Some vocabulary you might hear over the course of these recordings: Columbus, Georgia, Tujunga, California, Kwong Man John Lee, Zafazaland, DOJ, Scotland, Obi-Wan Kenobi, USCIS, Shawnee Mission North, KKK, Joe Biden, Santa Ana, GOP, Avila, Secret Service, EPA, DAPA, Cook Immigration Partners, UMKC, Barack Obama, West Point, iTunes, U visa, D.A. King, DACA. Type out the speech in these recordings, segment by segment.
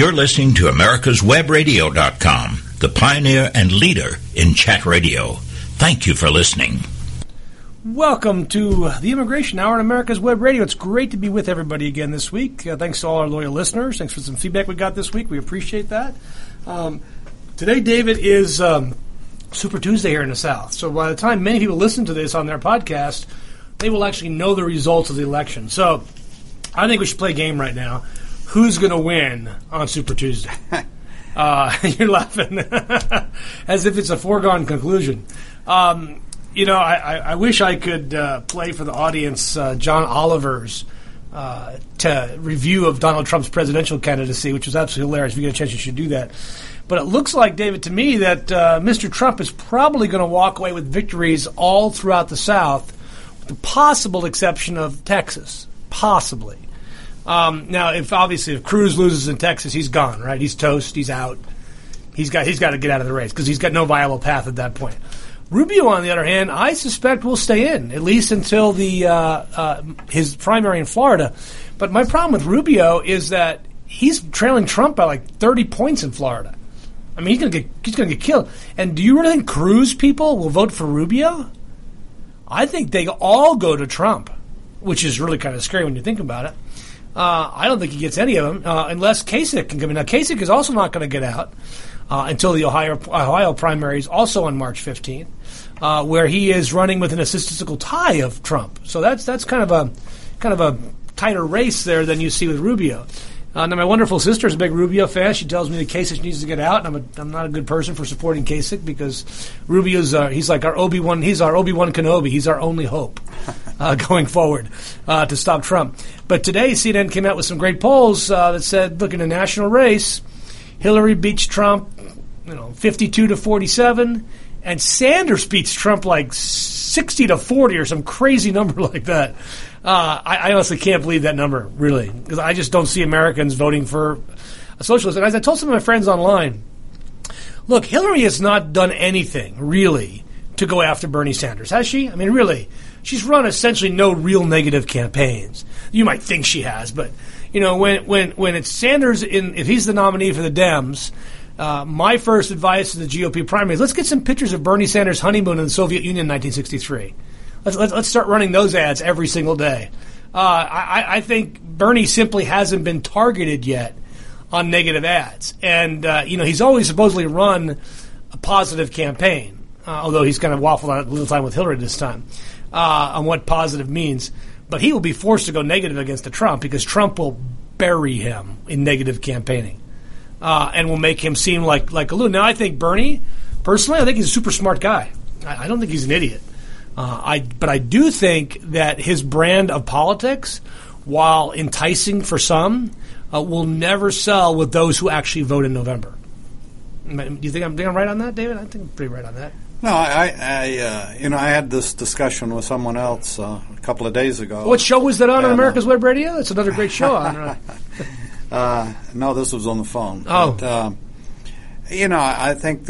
You're listening to AmericasWebRadio.com, the pioneer and leader in chat radio. Thank you for listening. Welcome to the Immigration Hour on America's Web Radio. It's great to be with everybody again this week. Thanks to all our loyal listeners. Thanks for some feedback we got this week. We appreciate that. Today, David, is Super Tuesday here in the South. So by the time many people listen to this on their podcast, they will actually know the results of the election. So I think we should play a game right now. Who's going to win on Super Tuesday? You're laughing as if it's a foregone conclusion. I wish I could play for the audience John Oliver's review of Donald Trump's presidential candidacy, which was absolutely hilarious. If you get a chance, you should do that. But it looks like, David, to me, that Mr. Trump is probably going to walk away with victories all throughout the South, with the possible exception of Texas, possibly. Now, if Cruz loses in Texas, he's gone, right? He's toast. He's out. He's got to get out of the race because he's got no viable path at that point. Rubio, on the other hand, I suspect will stay in, at least until his primary in Florida. But my problem with Rubio is that he's trailing Trump by like 30 points in Florida. I mean, he's going to get killed. And do you really think Cruz people will vote for Rubio? I think they all go to Trump, which is really kind of scary when you think about it. I don't think he gets any of them unless Kasich can come in. Now, Kasich is also not going to get out until the Ohio primaries, also on March 15th, where he is running with an statistical tie of Trump. So that's kind of a tighter race there than you see with Rubio. Now, my wonderful sister is a big Rubio fan. She tells me that Kasich needs to get out, and I'm not a good person for supporting Kasich because Rubio's he's like our Obi-Wan. He's our Obi-Wan Kenobi. He's our only hope going forward to stop Trump. But today, CNN came out with some great polls that said, look, in a national race, Hillary beats Trump, 52-47, and Sanders beats Trump like 60-40 or some crazy number like that. I honestly can't believe that number, really, because I just don't see Americans voting for a socialist. And as I told some of my friends online, look, Hillary has not done anything, really, to go after Bernie Sanders, has she? I mean, really, she's run essentially no real negative campaigns. You might think she has, but... when it's Sanders, if he's the nominee for the Dems, my first advice to the GOP primary is let's get some pictures of Bernie Sanders' honeymoon in the Soviet Union in 1963. Let's start running those ads every single day. I think Bernie simply hasn't been targeted yet on negative ads. And, he's always supposedly run a positive campaign, although he's kind of waffled on it a little time with Hillary this time on what positive means. But he will be forced to go negative against the Trump because Trump will bury him in negative campaigning and will make him seem like a loon. Now, I think Bernie, personally, I think he's a super smart guy. I don't think he's an idiot. But I do think that his brand of politics, while enticing for some, will never sell with those who actually vote in November. Do you think I'm right on that, David? I think I'm pretty right on that. No, I had this discussion with someone else a couple of days ago. What show was that on America's Web Radio? That's another great show. No, this was on the phone. Oh, but, I think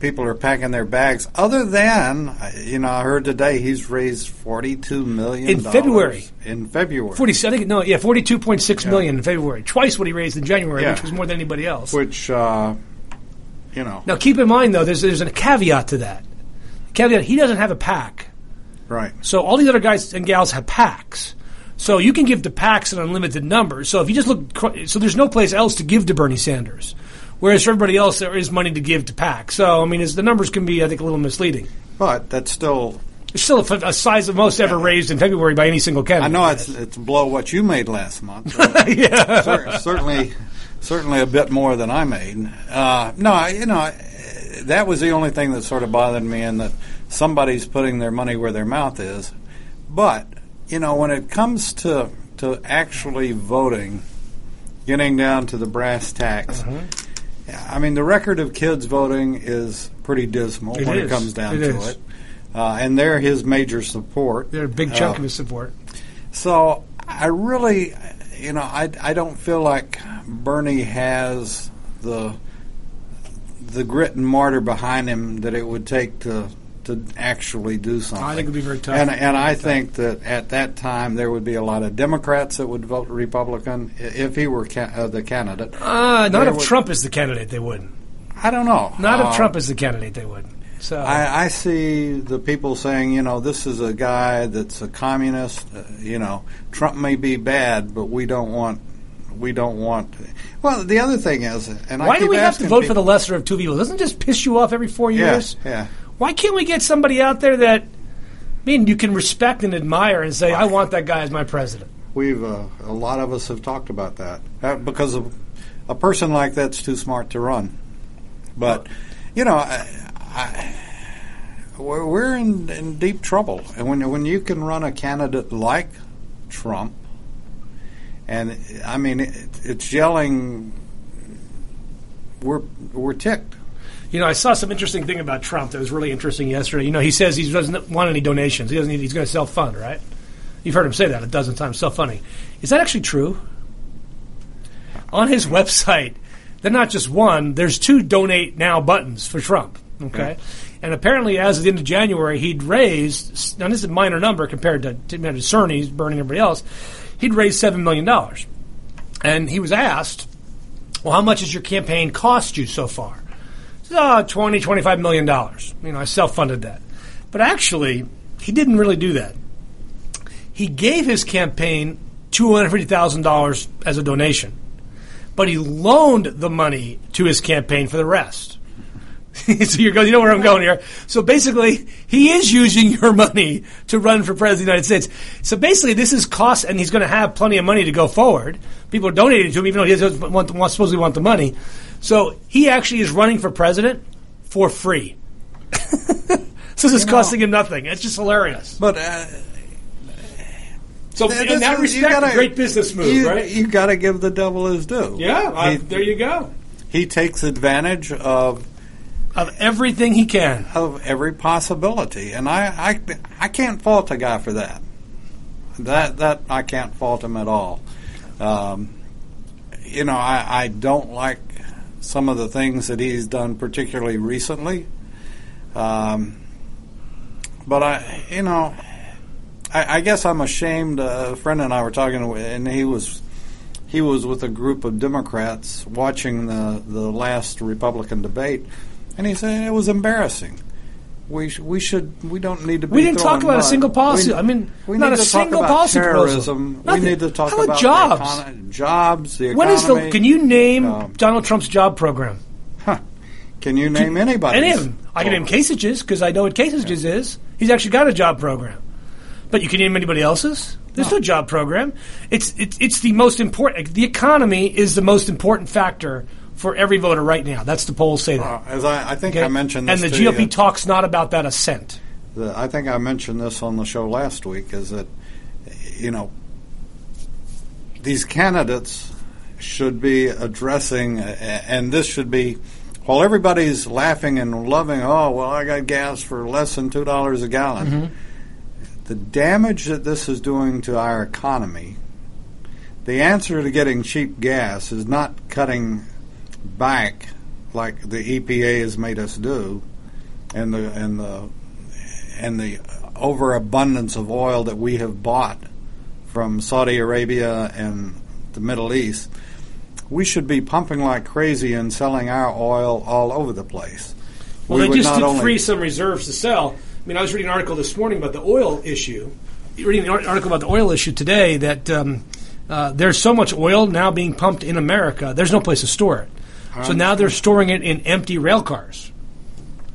people are packing their bags. Other than, I heard today he's raised $42 million in February. $42.6 million in February, twice what he raised in January, which was more than anybody else. Which. Now, keep in mind, though, there's a caveat to that. He doesn't have a PAC. Right. So all these other guys and gals have PACs. So you can give to PACs an unlimited number. So if you just look, so there's no place else to give to Bernie Sanders, whereas for everybody else there is money to give to PACs. So, I mean, the numbers can be, I think, a little misleading. But that's still... It's still a size of most ever raised in February by any single candidate. I know it's below what you made last month. Right? Yeah. Certainly a bit more than I made. That was the only thing that sort of bothered me, in that somebody's putting their money where their mouth is. But, when it comes to actually voting, getting down to the brass tacks, I mean, the record of kids voting is pretty dismal it comes down to it. And they're his major support. They're a big chunk of his support. So I really... I don't feel like Bernie has the grit and mortar behind him that it would take to to actually do something. I think it would be very tough. And I think that at that time there would be a lot of Democrats that would vote Republican if he were the candidate. Not if Trump is the candidate, they wouldn't. I don't know. Not if Trump is the candidate, they wouldn't. So I see the people saying, you know, this is a guy that's a communist. You know, Trump may be bad, but we don't want. Well, the other thing is, and why do we have to vote for the lesser of two evils? Doesn't it just piss you off every 4 years? Yeah. Why can't we get somebody out there that, I mean, you can respect and admire and say, I want that guy as my president? We've a lot of us have talked about that because of a person like that's too smart to run. But you know, we're in deep trouble, and when you can run a candidate like Trump. And, I mean, it's yelling, we're ticked. You know, I saw some interesting thing about Trump that was really interesting yesterday. You know, he says he doesn't want any donations. He's going to self-fund, right? You've heard him say that a dozen times, self-funding. Is that actually true? On his website, they're not just one. There's two donate now buttons for Trump, okay? Mm-hmm. And apparently as of the end of January, he'd raised, now this is a minor number compared to CERN, he's burning everybody else, he'd raised $7 million. And he was asked, well, how much has your campaign cost you so far? He said, $20, $25 million. You know, I self-funded that. But actually, he didn't really do that. He gave his campaign $250,000 as a donation. But he loaned the money to his campaign for the rest. So you're going, you know where I'm going here. So basically, he is using your money to run for president of the United States. So basically, this is cost, and he's going to have plenty of money to go forward. People are donating to him, even though he doesn't supposedly want the money. So he actually is running for president for free. So this is costing him nothing. It's just hilarious. But so in that respect, a great business move, right? You got to give the devil his due. Yeah, there you go. He takes advantage of everything he can. Of every possibility. And I can't fault a guy for that. That I can't fault him at all. You know, I don't like some of the things that he's done, particularly recently. But I guess I'm ashamed. A friend and I were talking, and he was with a group of Democrats watching the last Republican debate. And he said it was embarrassing. We don't need to be. We didn't talk about a single policy. We not a single policy proposal. We need to talk about jobs, the economy. Can you name Donald Trump's job program? Huh. Can you name anybody? Any of them? I can name Kasich's because I know what Kasich's is. He's actually got a job program. But you can name anybody else's? There's no job program. It's the most important. The economy is the most important factor for every voter right now. That's the polls say that. As I think I mentioned this. And the GOP talks not about that a cent. I think I mentioned this on the show last week, is that, you know, these candidates should be addressing, and this should be, while everybody's laughing and loving, oh, well, I got gas for less than $2 a gallon. Mm-hmm. The damage that this is doing to our economy, the answer to getting cheap gas is not cutting back like the EPA has made us do, and the overabundance of oil that we have bought from Saudi Arabia and the Middle East. We should be pumping like crazy and selling our oil all over the place. Well, they just did free some reserves to sell. I mean, I was reading an article this morning about the oil issue. Today that there's so much oil now being pumped in America, there's no place to store it. So now they're storing it in empty rail cars.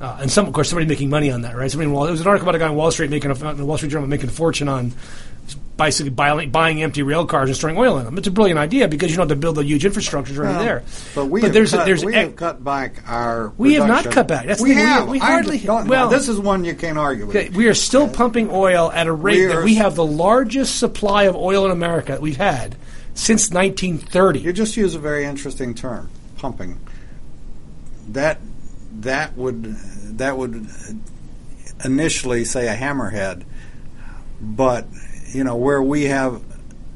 And, somebody's making money on that, right? There was an article about a guy on Wall Street in the Wall Street Journal making a fortune on basically buying empty rail cars and storing oil in them. It's a brilliant idea because you don't have to build a huge infrastructure already there. But we have cut back our production. We have not cut back. This is one you can't argue with. Okay, we are still pumping oil at a rate that we have the largest supply of oil in America that we've had since 1930. You just use a very interesting term. Pumping. That would initially say a hammerhead, but you know where we have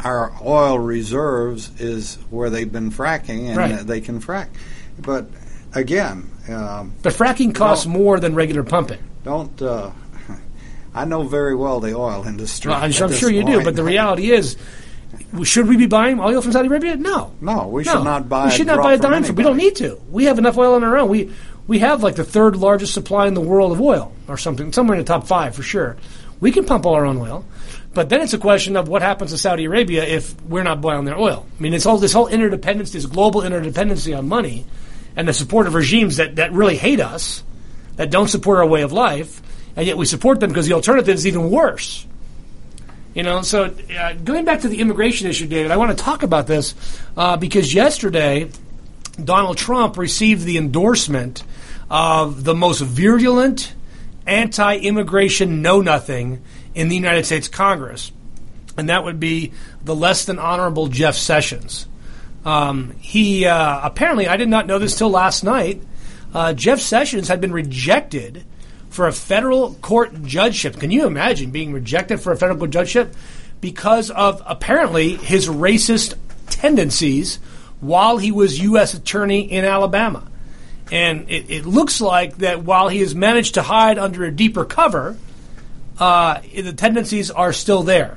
our oil reserves is where they've been fracking, and they can frack. But again, but fracking costs more than regular pumping. don't. I know very well the oil industry. Well, I'm sure you do, but the reality is, should we be buying oil from Saudi Arabia? No. No, we should not buy. We should not buy a dime from. We don't need to. We have enough oil on our own. We have like the third largest supply in the world of oil, or something, somewhere in the top five for sure. We can pump all our own oil, but then it's a question of what happens to Saudi Arabia if we're not buying their oil. I mean, it's all this whole interdependency, this global interdependency on money, and the support of regimes that really hate us, that don't support our way of life, and yet we support them because the alternative is even worse. You know, so going back to the immigration issue, David, I want to talk about this because yesterday Donald Trump received the endorsement of the most virulent anti-immigration know-nothing in the United States Congress, and that would be the less than honorable Jeff Sessions. He apparently, I did not know this till last night, Jeff Sessions had been rejected for a federal court judgeship. Can you imagine being rejected for a federal court judgeship? Because of, apparently, his racist tendencies while he was U.S. attorney in Alabama. And it looks like that while he has managed to hide under a deeper cover, the tendencies are still there.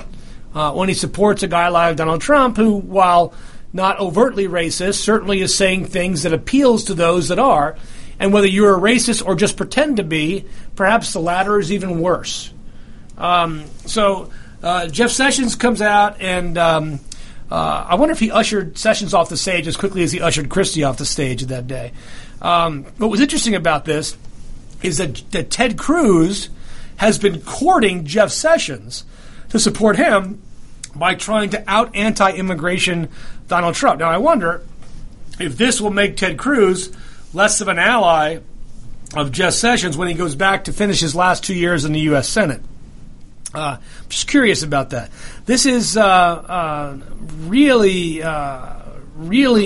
When he supports a guy like Donald Trump, who, while not overtly racist, certainly is saying things that appeals to those that are. And whether you're a racist or just pretend to be, perhaps the latter is even worse. So Jeff Sessions comes out, and I wonder if he ushered Sessions off the stage as quickly as he ushered Christie off the stage that day. What was interesting about this is that Ted Cruz has been courting Jeff Sessions to support him by trying to out anti-immigration Donald Trump. Now, I wonder if this will make Ted Cruz less of an ally of Jeff Sessions when he goes back to finish his last 2 years in the U.S. Senate. I'm just curious about that. This is really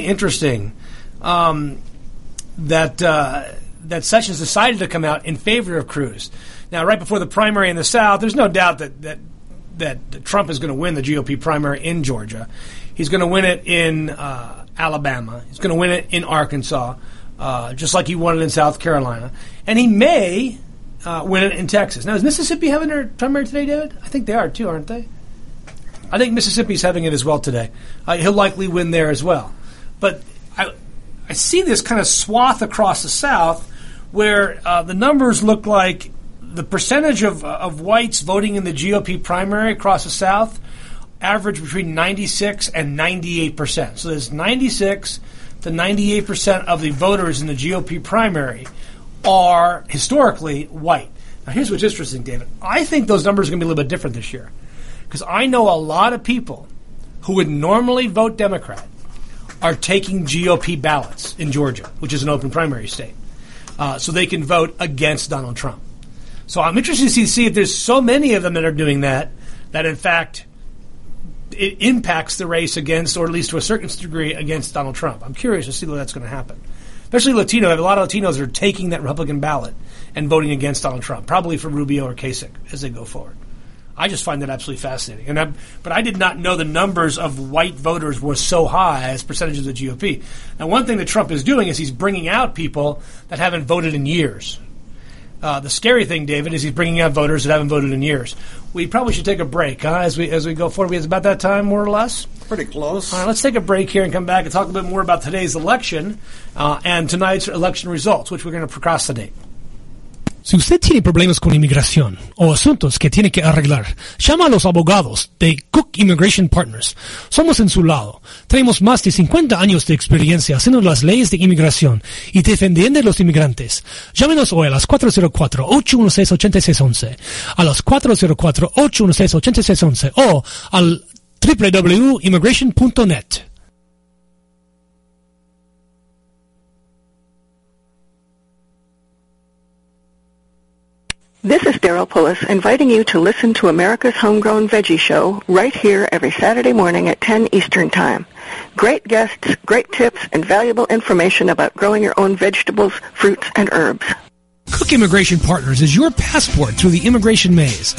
interesting that Sessions decided to come out in favor of Cruz. Now, right before the primary in the South, there's no doubt that Trump is going to win the GOP primary in Georgia. He's going to win it in Alabama. He's going to win it in Arkansas, just like he won it in South Carolina. And he may win it in Texas. Now, is Mississippi having their primary today, David? I think they are, too, aren't they? I think Mississippi's having it as well today. He'll likely win there as well. But I see this kind of swath across the South where the numbers look like the percentage of whites voting in the GOP primary across the South average between 96 and 98%. So there's 96 to 98% of the voters in the GOP primary are historically white. Now, here's what's interesting, David. I think those numbers are going to be a little bit different this year because I know a lot of people who would normally vote Democrat are taking GOP ballots in Georgia, which is an open primary state, so they can vote against Donald Trump. So I'm interested to see if there's so many of them that are doing that in fact it impacts the race against, or at least to a certain degree, against Donald Trump. I'm curious to see whether that's going to happen. Especially Latino. A lot of Latinos are taking that Republican ballot and voting against Donald Trump, probably for Rubio or Kasich as they go forward. I just find that absolutely fascinating. But I did not know the numbers of white voters were so high as percentage of the GOP. Now, one thing that Trump is doing is he's bringing out people that haven't voted in years. The scary thing, David, is he's bringing out voters that haven't voted in years. We probably should take a break, huh? As we go forward. It's about that time, more or less. Pretty close. All right, let's take a break here and come back and talk a bit more about today's election and tonight's election results, which we're going to procrastinate. Si usted tiene problemas con inmigración o asuntos que tiene que arreglar, llama a los abogados de Cook Immigration Partners. Somos en su lado. Tenemos más de 50 años de experiencia haciendo las leyes de inmigración y defendiendo a los inmigrantes. Llámenos hoy a las 404-816-8611, a las 404-816-8611 o al www.immigration.net. This is Daryl Pullis, inviting you to listen to America's Homegrown Veggie Show right here every Saturday morning at 10 Eastern Time. Great guests, great tips, and valuable information about growing your own vegetables, fruits, and herbs. Cook Immigration Partners is your passport through the immigration maze.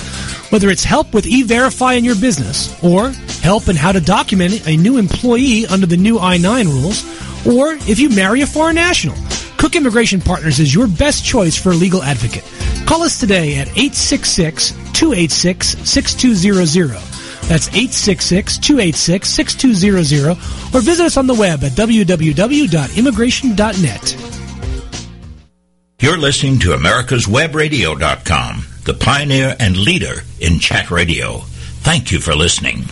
Whether it's help with e-verify in your business, or help in how to document a new employee under the new I-9 rules, or if you marry a foreign national, Cook Immigration Partners is your best choice for a legal advocate. Call us today at 866-286-6200. That's 866-286-6200. Or visit us on the web at www.immigration.net. You're listening to AmericasWebRadio.com, the pioneer and leader in chat radio. Thank you for listening.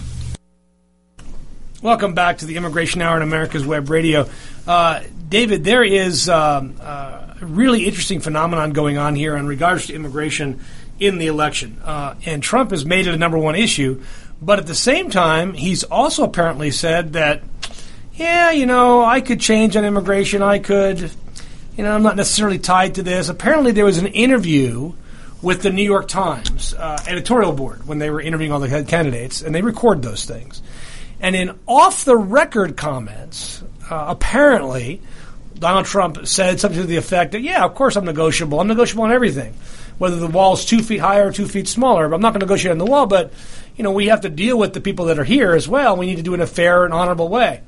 Welcome back to the Immigration Hour on America's Web Radio. David, there is a really interesting phenomenon going on here in regards to immigration in the election. And Trump has made it a number one issue. But at the same time, he's also apparently said that, yeah, you know, I could change on immigration. I could, you know, I'm not necessarily tied to this. Apparently there was an interview with the New York Times editorial board when they were interviewing all the head candidates, and they record those things. And in off-the-record comments, apparently, Donald Trump said something to the effect that, yeah, of course I'm negotiable. I'm negotiable on everything, whether the wall's 2 feet higher or 2 feet smaller. But I'm not going to negotiate on the wall, but, you know, we have to deal with the people that are here as well. We need to do it in a fair and honorable way.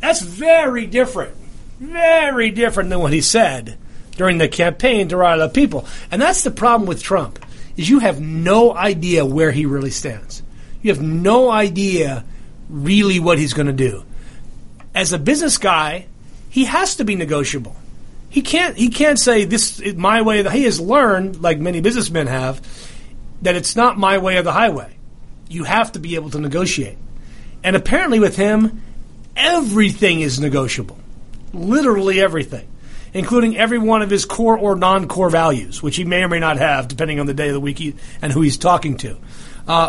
That's very different than what he said during the campaign to rile the people. And that's the problem with Trump, is you have no idea where he really stands. You have no idea really what he's going to do. As a business guy, he has to be negotiable. He can't say this is my way. He has learned, like many businessmen have, that it's not my way or the highway. You have to be able to negotiate. And apparently with him, everything is negotiable. Literally everything, including every one of his core or non-core values, which he may or may not have, depending on the day of the week and who he's talking to.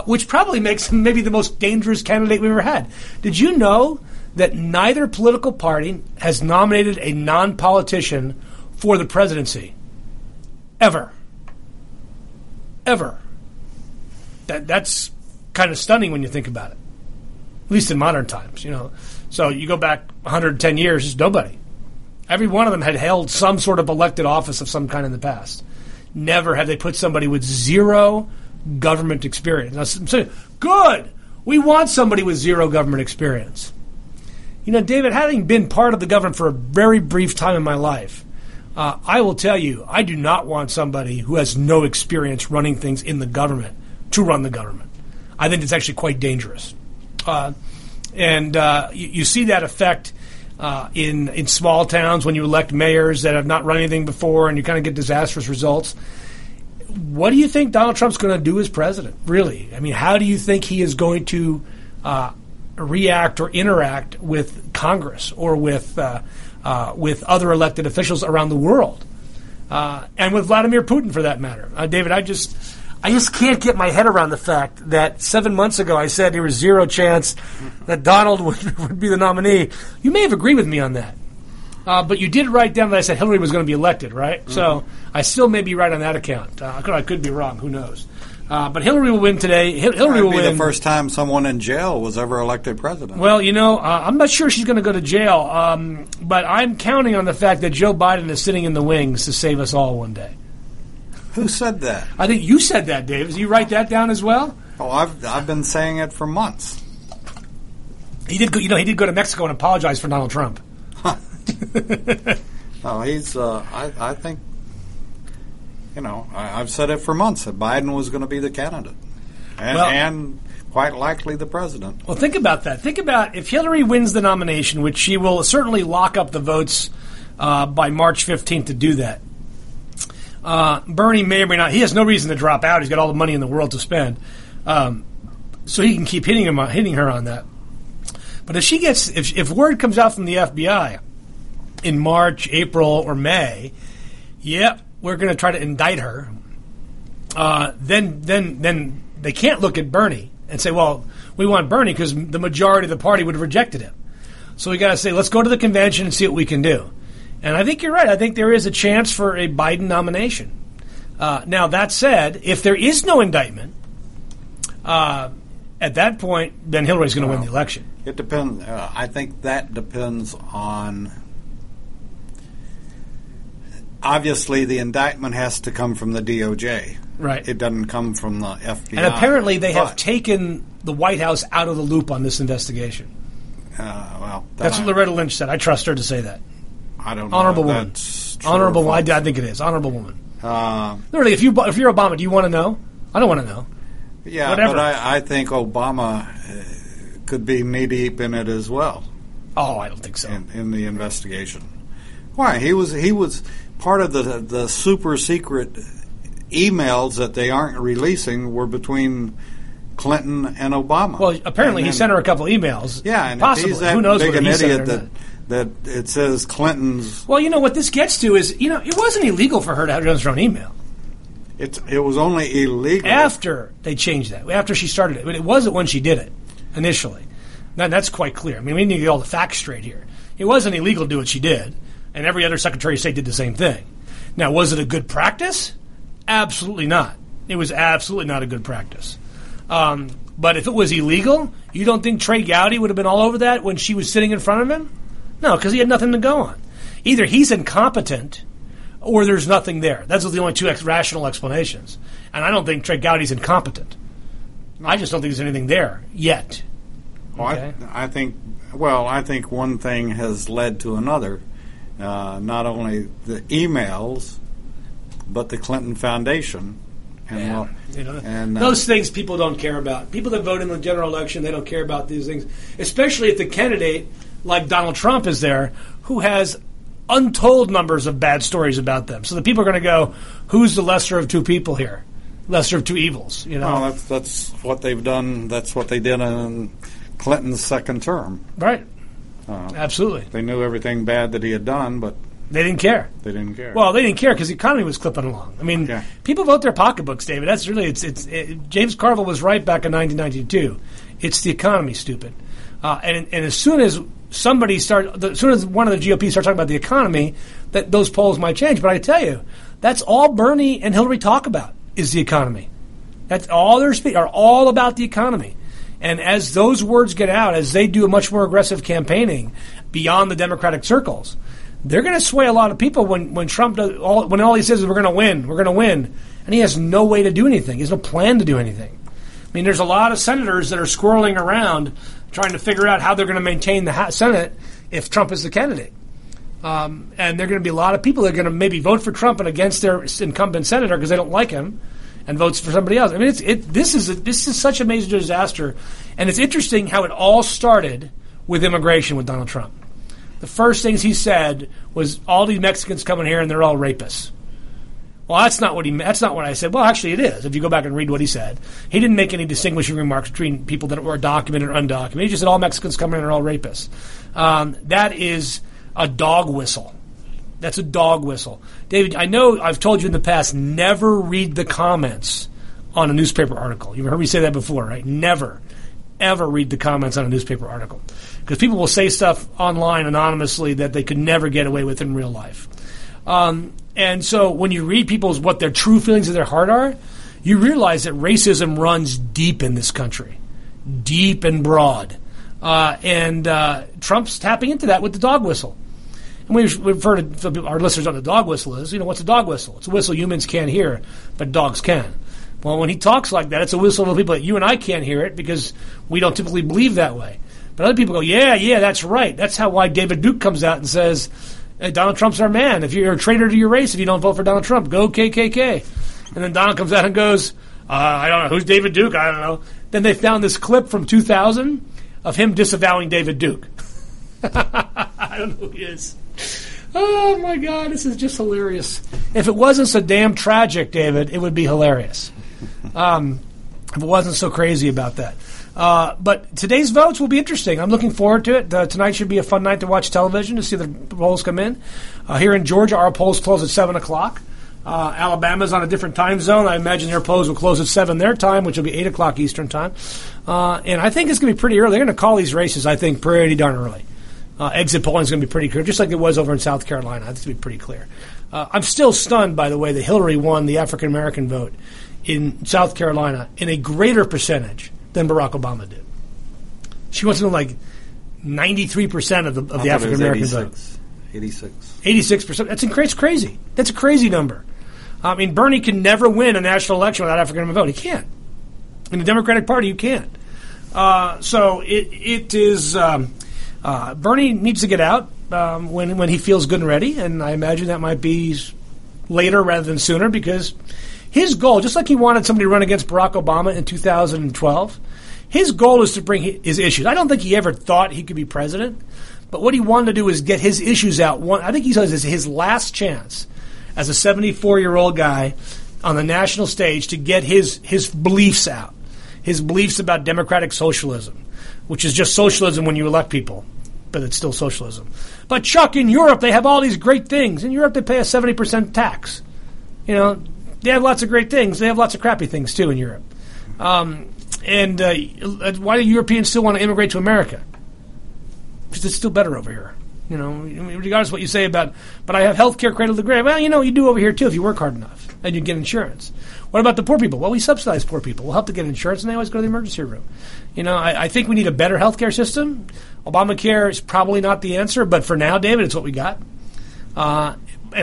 Which probably makes him maybe the most dangerous candidate we've ever had. Did you know that neither political party has nominated a non-politician for the presidency? Ever. That's kind of stunning when you think about it, at least in modern times, you know. So you go back 110 years, it's nobody. Every one of them had held some sort of elected office of some kind in the past. Never have they put somebody with zero government experience. Now, so, good. We want somebody with zero government experience. You know, David, having been part of the government for a very brief time in my life, I will tell you, I do not want somebody who has no experience running things in the government to run the government. I think it's actually quite dangerous. You see that effect in small towns when you elect mayors that have not run anything before, and you kind of get disastrous results. What do you think Donald Trump's going to do as president, really? I mean, how do you think he is going to react or interact with Congress or with other elected officials around the world? And with Vladimir Putin, for that matter. David, I just can't get my head around the fact that 7 months ago I said there was zero chance that Donald would be the nominee. You may have agreed with me on that. But you did write down that I said Hillary was going to be elected, right? Mm-hmm. So I still may be right on that account. I could be wrong. Who knows? But Hillary will win today. Hillary will win. It would be the first time someone in jail was ever elected president. Well, you know, I'm not sure she's going to go to jail. But I'm counting on the fact that Joe Biden is sitting in the wings to save us all one day. Who said that? I think you said that, Dave. Did you write that down as well? Oh, I've been saying it for months. He did. He did go to Mexico and apologize for Donald Trump. Huh. No, he's. I think. You know, I've said it for months that Biden was going to be the candidate, and quite likely the president. Well, think about that. Think about if Hillary wins the nomination, which she will certainly lock up the votes by March 15th to do that. Bernie may or may not. He has no reason to drop out. He's got all the money in the world to spend, so he can keep hitting her on that. But if she gets, if word comes out from the FBI in March, April, or May, we're going to try to indict her. Then they can't look at Bernie and say, well, we want Bernie because the majority of the party would have rejected him. So we got to say, let's go to the convention and see what we can do. And I think you're right. I think there is a chance for a Biden nomination. Now, that said, if there is no indictment, at that point, then Hillary's going to win the election. It depends. I think that depends on. Obviously, the indictment has to come from the DOJ. Right. It doesn't come from the FBI. And apparently they have taken the White House out of the loop on this investigation. That's what Loretta Lynch said. I trust her to say that. I don't know. Honorable woman. That's true. Honorable woman. I think it is. Honorable woman. Literally, if you're Obama, do you want to know? I don't want to know. Yeah, whatever. But I think Obama could be knee-deep in it as well. Oh, I don't think so. In the investigation. Why? He was part of the super secret emails that they aren't releasing were between Clinton and Obama. Well, apparently he sent her a couple emails. Yeah, and possibly. If he's that who knows big an idiot that it says Clinton's. Well, you know what this gets to is, you know, it wasn't illegal for her to have her own email. It was only illegal after they changed that. After she started it, but it wasn't when she did it initially. Now that's quite clear. I mean, we need to get all the facts straight here. It wasn't illegal to do what she did, and every other Secretary of State did the same thing. Now, was it a good practice? Absolutely not. It was absolutely not a good practice. But if it was illegal, you don't think Trey Gowdy would have been all over that when she was sitting in front of him? No, because he had nothing to go on. Either he's incompetent or there's nothing there. That's the only two rational explanations. And I don't think Trey Gowdy's incompetent. I just don't think there's anything there yet. Well, okay. I think one thing has led to another. Not only the emails, but the Clinton Foundation. Those things people don't care about. People that vote in the general election, they don't care about these things, especially if the candidate, like Donald Trump, is there, who has untold numbers of bad stories about them. So the people are going to go, who's the lesser of two people here? Lesser of two evils, you know? Well, that's what they've done. That's what they did in Clinton's second term. Right. Absolutely. They knew everything bad that he had done, but... They didn't care. Well, they didn't care because the economy was clipping along. I mean, okay. People vote their pocketbooks, David. That's really it. James Carville was right back in 1992. It's the economy, stupid. And as soon as one of the GOP starts talking about the economy, that those polls might change. But I tell you, that's all Bernie and Hillary talk about is the economy. That's all they're are all about the economy. And as those words get out, as they do a much more aggressive campaigning beyond the Democratic circles. They're going to sway a lot of people when Trump does all he says is we're going to win, and he has no way to do anything. He has no plan to do anything. I mean, there's a lot of senators that are squirreling around trying to figure out how they're going to maintain the Senate if Trump is the candidate. And there are going to be a lot of people that are going to maybe vote for Trump and against their incumbent senator because they don't like him, and votes for somebody else. I mean, this is such a major disaster, and it's interesting how it all started with immigration with Donald Trump. The first things he said was, all these Mexicans coming here and they're all rapists. Well, that's not what I said. Well, actually it is. If you go back and read what he said, he didn't make any distinguishing remarks between people that were documented or undocumented. He just said all Mexicans coming in are all rapists. That is a dog whistle. That's a dog whistle. David, I know I've told you in the past, never read the comments on a newspaper article. You've heard me say that before, right? Never. Ever read the comments on a newspaper article because people will say stuff online anonymously that they could never get away with in real life. And so when you read people's what their true feelings of their heart are, you realize that racism runs deep in this country, deep and broad. And Trump's tapping into that with the dog whistle. And we refer to our listeners on the dog whistle is, you know, what's a dog whistle? It's a whistle humans can't hear, but dogs can. Well, when he talks like that, it's a whistle to people that you and I can't hear it because we don't typically believe that way. But other people go, yeah, that's right. That's why David Duke comes out and says, hey, Donald Trump's our man. If you're a traitor to your race, if you don't vote for Donald Trump, go KKK. And then Donald comes out and goes, I don't know, who's David Duke? I don't know. Then they found this clip from 2000 of him disavowing David Duke. I don't know who he is. Oh, my God, this is just hilarious. If it wasn't so damn tragic, David, it would be hilarious. If it wasn't so crazy about that. But today's votes will be interesting. I'm looking forward to it. Tonight should be a fun night to watch television to see the polls come in. Here in Georgia, our polls close at 7 o'clock. Alabama's on a different time zone. I imagine their polls will close at 7 their time, which will be 8 o'clock Eastern time. And I think it's going to be pretty early. They're going to call these races, I think, pretty darn early. Exit polling is going to be pretty clear, just like it was over in South Carolina. That's going to be pretty clear. I'm still stunned, by the way, that Hillary won the African-American vote in South Carolina in a greater percentage than Barack Obama did. She went to like 93% of the African-American vote. 86%. That's crazy. That's a crazy number. I mean, Bernie can never win a national election without African-American vote. He can't. In the Democratic Party, you can't. So it is... Bernie needs to get out when he feels good and ready, and I imagine that might be later rather than sooner, because his goal, just like he wanted somebody to run against Barack Obama in 2012, his goal is to bring his issues. I don't think he ever thought he could be president, but what he wanted to do is get his issues out. I think he says it's his last chance as a 74-year-old guy on the national stage to get his beliefs out, his beliefs about democratic socialism, which is just socialism when you elect people, but it's still socialism. But, Chuck, in Europe, they have all these great things. In Europe, they pay a 70% tax. You know, they have lots of great things. They have lots of crappy things, too, in Europe. And why do Europeans still want to immigrate to America? Because it's still better over here. You know, regardless of what you say about, but I have health care cradle to grave. Well, you know, you do over here, too, if you work hard enough. And you get insurance. What about the poor people? Well, we subsidize poor people. We'll help them get insurance, and they always go to the emergency room. You know, I think we need a better health care system. Obamacare is probably not the answer, but for now, David, it's what we got. And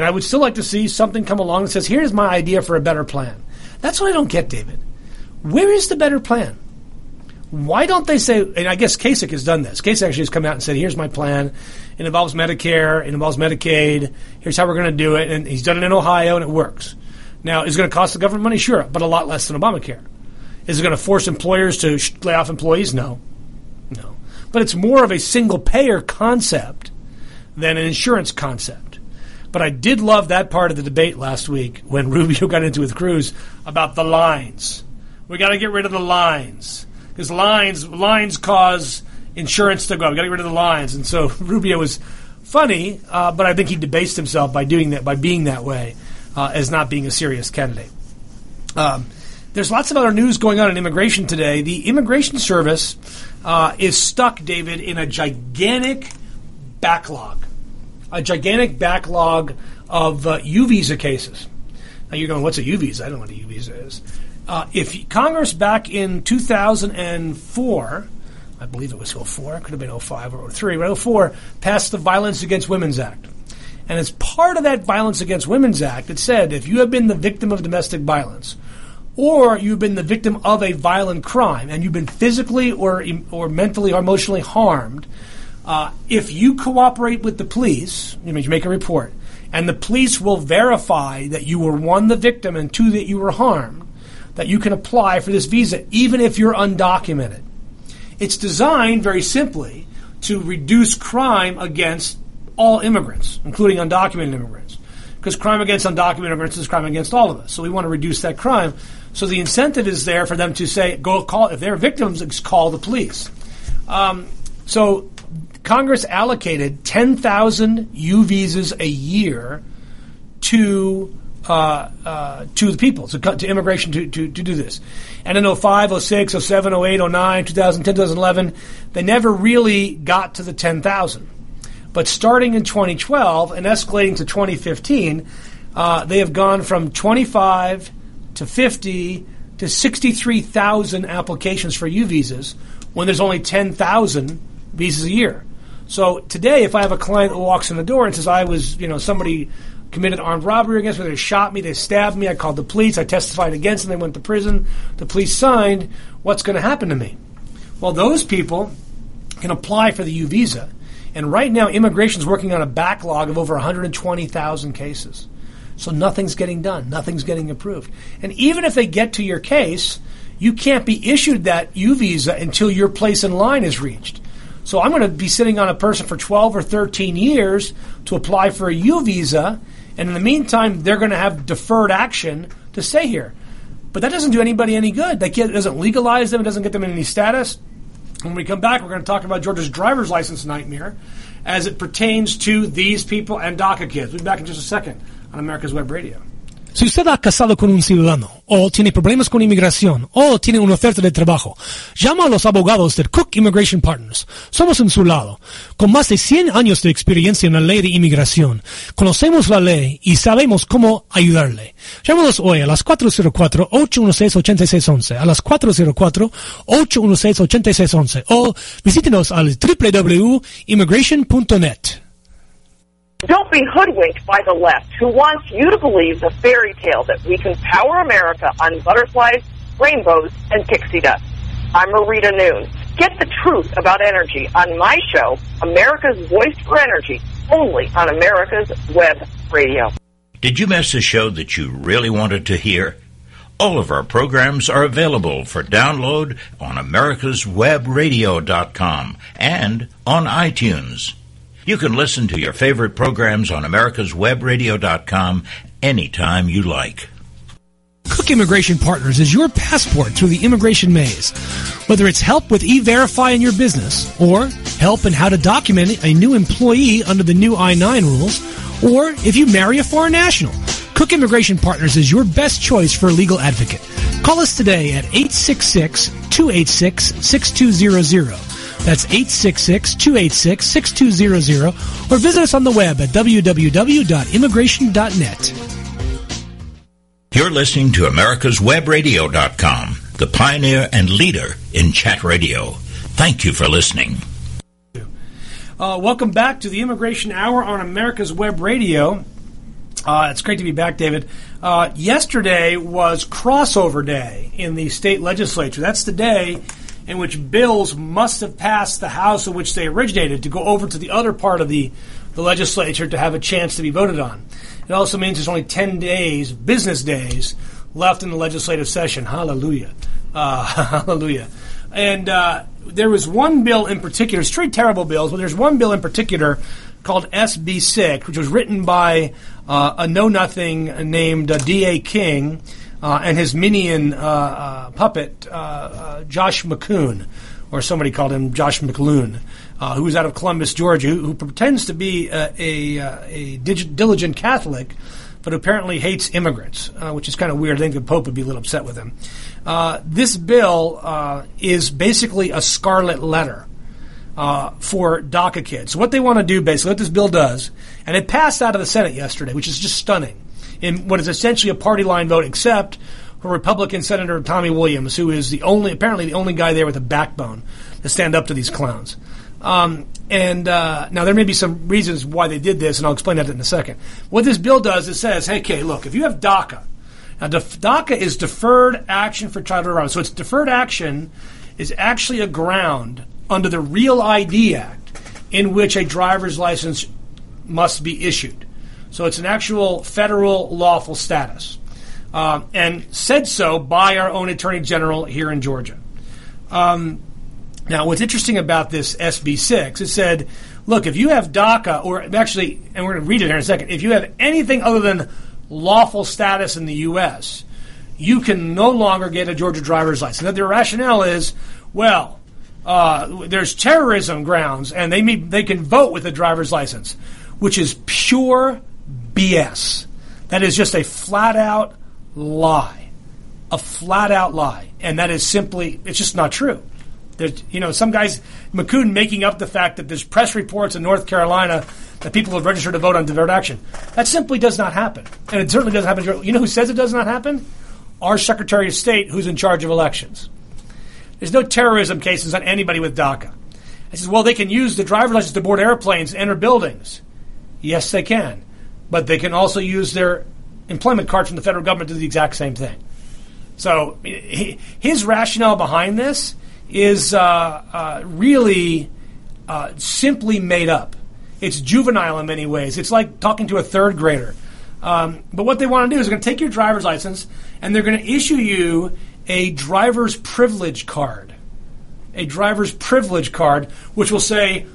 I would still like to see something come along that says, here's my idea for a better plan. That's what I don't get, David. Where is the better plan? Why don't they say, and I guess Kasich has done this. Kasich actually has come out and said, here's my plan. It involves Medicare. It involves Medicaid. Here's how we're going to do it. And he's done it in Ohio, and it works. Now, is it going to cost the government money? Sure, but a lot less than Obamacare. Is it going to force employers to lay off employees? No. No. But it's more of a single-payer concept than an insurance concept. But I did love that part of the debate last week when Rubio got into with Cruz about the lines. We got to get rid of the lines. Because lines cause insurance to go up. We've got to get rid of the lines. And so Rubio was funny, but I think he debased himself by doing that, by being that way. As not being a serious candidate. There's lots of other news going on in immigration today. The Immigration Service is stuck, David, in a gigantic backlog of U visa cases. Now you're going, what's a U visa? I don't know what a U visa is. If Congress back in 2004, I believe it was 04, it could have been 05 or 03, but 04, passed the Violence Against Women's Act. And as part of that Violence Against Women's Act, it said if you have been the victim of domestic violence or you've been the victim of a violent crime and you've been physically or mentally or emotionally harmed, if you cooperate with the police, you know, you make a report, and the police will verify that you were, one, the victim, and two, that you were harmed, that you can apply for this visa even if you're undocumented. It's designed, very simply, to reduce crime against all immigrants, including undocumented immigrants, because crime against undocumented immigrants is crime against all of us. So we want to reduce that crime. So the incentive is there for them to say, go call, if they're victims, call the police. So Congress allocated 10,000 U visas a year to the people, to immigration, to do this. And in 05, 06, 07, 08, 09, 2010, 2011, they never really got to the 10,000. But starting in 2012 and escalating to 2015, they have gone from 25 to 50 to 63,000 applications for U visas when there's only 10,000 visas a year. So today, if I have a client who walks in the door and says, I was, you know, somebody committed armed robbery against me, they shot me, they stabbed me, I called the police, I testified against them, they went to prison, the police signed, what's going to happen to me? Well, those people can apply for the U visa. And right now, immigration is working on a backlog of over 120,000 cases. So nothing's getting done. Nothing's getting approved. And even if they get to your case, you can't be issued that U visa until your place in line is reached. So I'm going to be sitting on a person for 12 or 13 years to apply for a U visa. And in the meantime, they're going to have deferred action to stay here. But that doesn't do anybody any good. That doesn't legalize them. It doesn't get them any status. When we come back, we're going to talk about Georgia's driver's license nightmare as it pertains to these people and DACA kids. We'll be back in just a second on America's Web Radio. Si usted ha casado con un ciudadano, o tiene problemas con inmigración, o tiene una oferta de trabajo, llama a los abogados de Cook Immigration Partners. Somos en su lado. Con más de 100 años de experiencia en la ley de inmigración, conocemos la ley y sabemos cómo ayudarle. Llámanos hoy a las 404-816-8611, a las 404-816-8611, o visítenos al www.immigration.net. Don't be hoodwinked by the left, who wants you to believe the fairy tale that we can power America on butterflies, rainbows, and pixie dust. I'm Marita Noon. Get the truth about energy on my show, America's Voice for Energy, only on America's Web Radio. Did you miss a show that you really wanted to hear? All of our programs are available for download on AmericasWebRadio.com and on iTunes. You can listen to your favorite programs on AmericasWebRadio.com anytime you like. Cook Immigration Partners is your passport through the immigration maze. Whether it's help with e-verify in your business, or help in how to document a new employee under the new I-9 rules, or if you marry a foreign national, Cook Immigration Partners is your best choice for a legal advocate. Call us today at 866-286-6200. That's 866-286-6200, or visit us on the web at www.immigration.net. You're listening to AmericasWebRadio.com, the pioneer and leader in chat radio. Thank you for listening. Welcome back to the Immigration Hour on America's Web Radio. It's great to be back, David. Yesterday was crossover day in the state legislature. That's the day in which bills must have passed the House in which they originated to go over to the other part of the legislature to have a chance to be voted on. It also means there's only 10 days, business days, left in the legislative session. Hallelujah. Hallelujah. And there was one bill in particular, it's three terrible bills, but there's one bill in particular called SB6, which was written by a know-nothing named D.A. King and his minion puppet, Josh McKoon, or somebody called him Josh McKoon. Who is out of Columbus, Georgia, who pretends to be a diligent Catholic, but apparently hates immigrants, which is kind of weird. I think the Pope would be a little upset with him. This bill is basically a scarlet letter for DACA kids. So what they want to do, basically, what this bill does, and it passed out of the Senate yesterday, which is just stunning, in what is essentially a party line vote, except for Republican Senator Tommy Williams, who is apparently the only guy there with a backbone to stand up to these clowns. Now there may be some reasons why they did this, and I'll explain that in a second. What this bill does, it says, hey, okay, look, if you have DACA, now DACA is Deferred Action for Child Arrival. So it's deferred action is actually a ground under the Real ID Act in which a driver's license must be issued. So it's an actual federal lawful status, and said so by our own Attorney General here in Georgia. Now, what's interesting about this SB6, it said, look, if you have DACA, or actually, and we're going to read it here in a second, if you have anything other than lawful status in the U.S., you can no longer get a Georgia driver's license. Now, their rationale is, well, there's terrorism grounds, and they can vote with a driver's license, which is pure BS. That is just a flat-out lie. A flat-out lie. And that is simply, it's just not true. There's, some guys, McKoon making up the fact that there's press reports in North Carolina that people have registered to vote on deferred action. That simply does not happen. And it certainly doesn't happen. You know who says it does not happen? Our Secretary of State, who's in charge of elections. There's no terrorism cases on anybody with DACA. I says, well, they can use the driver's license to board airplanes and enter buildings. Yes, they can. But they can also use their employment cards from the federal government to do the exact same thing. So his rationale behind this is really simply made up. It's juvenile in many ways. It's like talking to a third grader. But what they want to do is they're going to take your driver's license and they're going to issue you a driver's privilege card. A driver's privilege card, which will say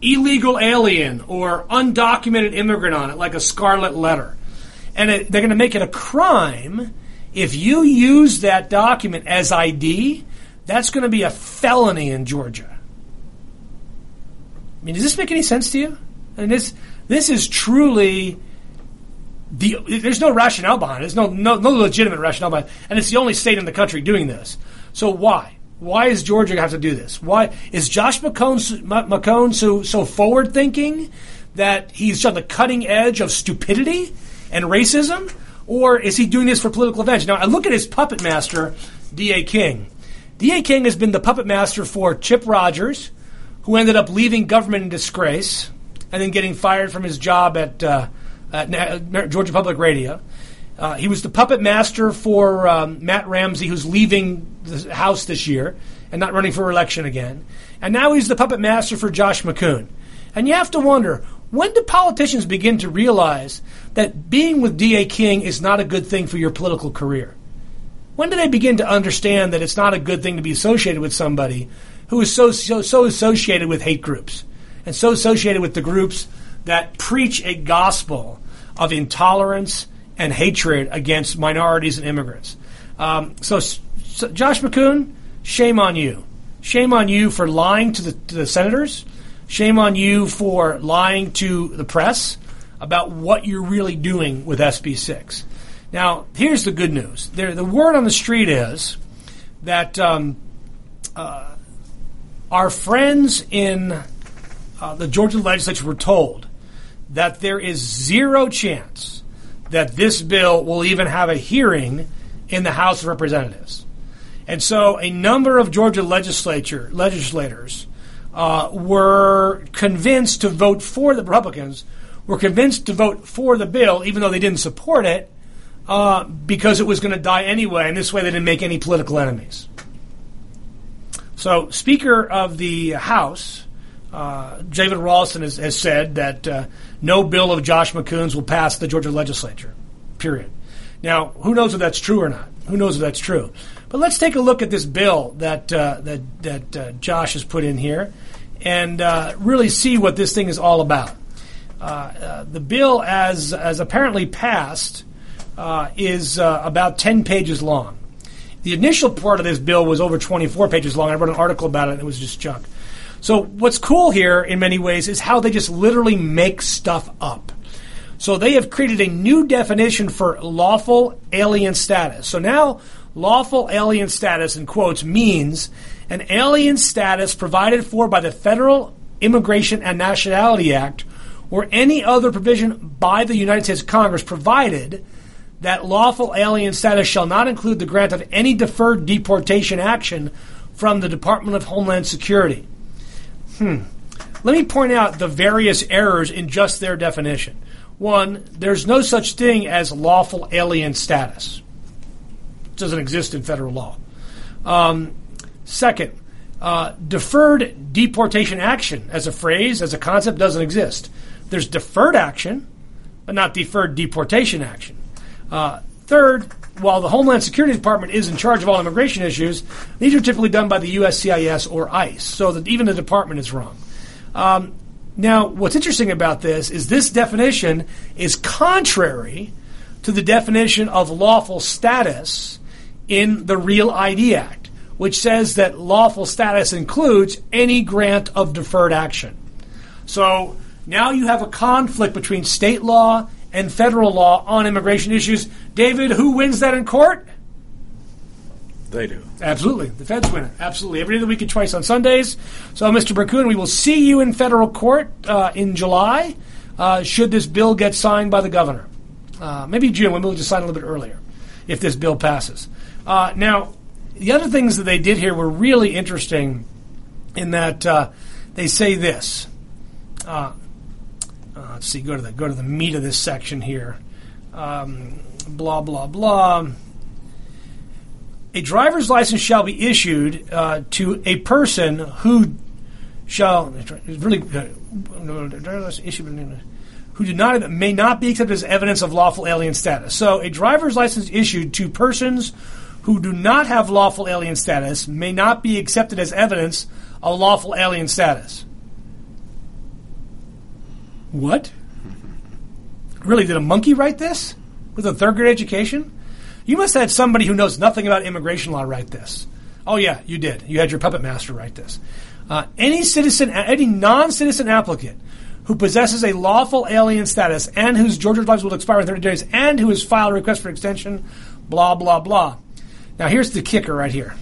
illegal alien or undocumented immigrant on it, like a scarlet letter. And they're going to make it a crime if you use that document as ID. That's going to be a felony in Georgia. I mean, does this make any sense to you? I mean, this is truly there's no rationale behind it. There's no legitimate rationale behind it, and it's the only state in the country doing this. So why? Why is Georgia going to have to do this? Why is Josh McKoon so forward thinking that he's on the cutting edge of stupidity and racism, or is he doing this for political revenge? Now I look at his puppet master, D.A. King. D.A. King has been the puppet master for Chip Rogers, who ended up leaving government in disgrace and then getting fired from his job at Georgia Public Radio. He was the puppet master for Matt Ramsey, who's leaving the House this year and not running for election again. And now he's the puppet master for Josh McKoon. And you have to wonder, When do politicians begin to realize that being with D.A. King is not a good thing for your political career? When do they begin to understand that it's not a good thing to be associated with somebody who is so associated with hate groups and so associated with the groups that preach a gospel of intolerance and hatred against minorities and immigrants? So Josh McKoon, shame on you. Shame on you for lying to the senators. Shame on you for lying to the press about what you're really doing with SB6. Now, here's the good news. The word on the street is that our friends in the Georgia legislature were told that there is zero chance that this bill will even have a hearing in the House of Representatives. And so a number of Georgia legislators were convinced to vote for the Republicans, were convinced to vote for the bill, even though they didn't support it, because it was going to die anyway, and this way they didn't make any political enemies. So Speaker of the House, David Ralston, has said that no bill of Josh McKoon's will pass the Georgia legislature, period. Now, who knows if that's true or not? Who knows if that's true? But let's take a look at this bill that Josh has put in here and really see what this thing is all about. The bill, as apparently passed, is about 10 pages long. The initial part of this bill was over 24 pages long. I wrote an article about it, and it was just junk. So what's cool here, in many ways, is how they just literally make stuff up. So they have created a new definition for lawful alien status. So now lawful alien status, in quotes, means an alien status provided for by the Federal Immigration and Nationality Act or any other provision by the United States Congress, provided that lawful alien status shall not include the grant of any deferred deportation action from the Department of Homeland Security. Let me point out the various errors in just their definition. One, there's no such thing as lawful alien status. It doesn't exist in federal law. Second, deferred deportation action as a phrase, as a concept, doesn't exist. There's deferred action, but not deferred deportation action. Third, while the Homeland Security Department is in charge of all immigration issues, these are typically done by the USCIS or ICE, so that even the department is wrong. Now, what's interesting about this is this definition is contrary to the definition of lawful status in the Real ID Act, which says that lawful status includes any grant of deferred action. So now you have a conflict between state law and federal law on immigration issues. David, who wins that in court? They do. Absolutely. The feds win it. Absolutely. Every day of the week and twice on Sundays. So, Mr. Bracoon, we will see you in federal court in July should this bill get signed by the governor. Maybe June, when we'll just sign a little bit earlier if this bill passes. Now, the other things that they did here were really interesting in that they say this. Let's see, go to the meat of this section here. Blah, blah, blah. A driver's license shall be issued to a person who shall may not be accepted as evidence of lawful alien status. So, a driver's license issued to persons who do not have lawful alien status may not be accepted as evidence of lawful alien status. What? Really, did a monkey write this with a third grade education? You must have had somebody who knows nothing about immigration law write this. Oh, yeah, you did. You had your puppet master write this. Any non-citizen applicant who possesses a lawful alien status and whose Georgia license will expire in 30 days and who has filed a request for extension, blah, blah, blah. Now, here's the kicker right here.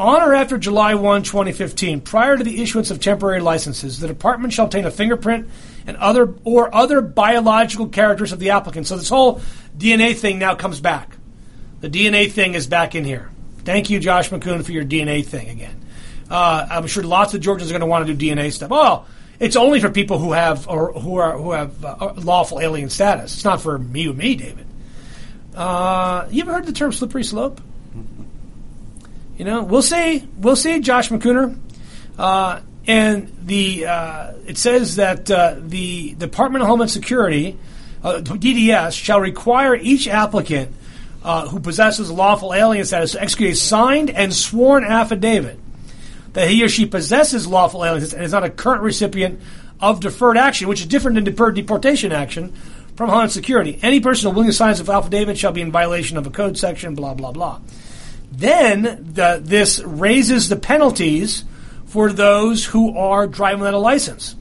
On or after July 1, 2015, prior to the issuance of temporary licenses, the department shall obtain a fingerprint and other biological characters of the applicant. So this whole DNA thing now comes back. The DNA thing is back in here. Thank you, Josh McKoon, for your DNA thing again. I'm sure lots of Georgians are going to want to do DNA stuff. Oh, it's only for people who have lawful alien status. It's not for me, David. You ever heard the term slippery slope? We'll see, Josh McKooner. And the it says that the Department of Homeland Security, DDS, shall require each applicant who possesses lawful alien status to execute a signed and sworn affidavit that he or she possesses lawful alien status and is not a current recipient of deferred action, which is different than deferred deportation action from Homeland Security. Any person willing to sign this affidavit shall be in violation of a code section, blah, blah, blah. Then this raises the penalties for those who are driving without a license.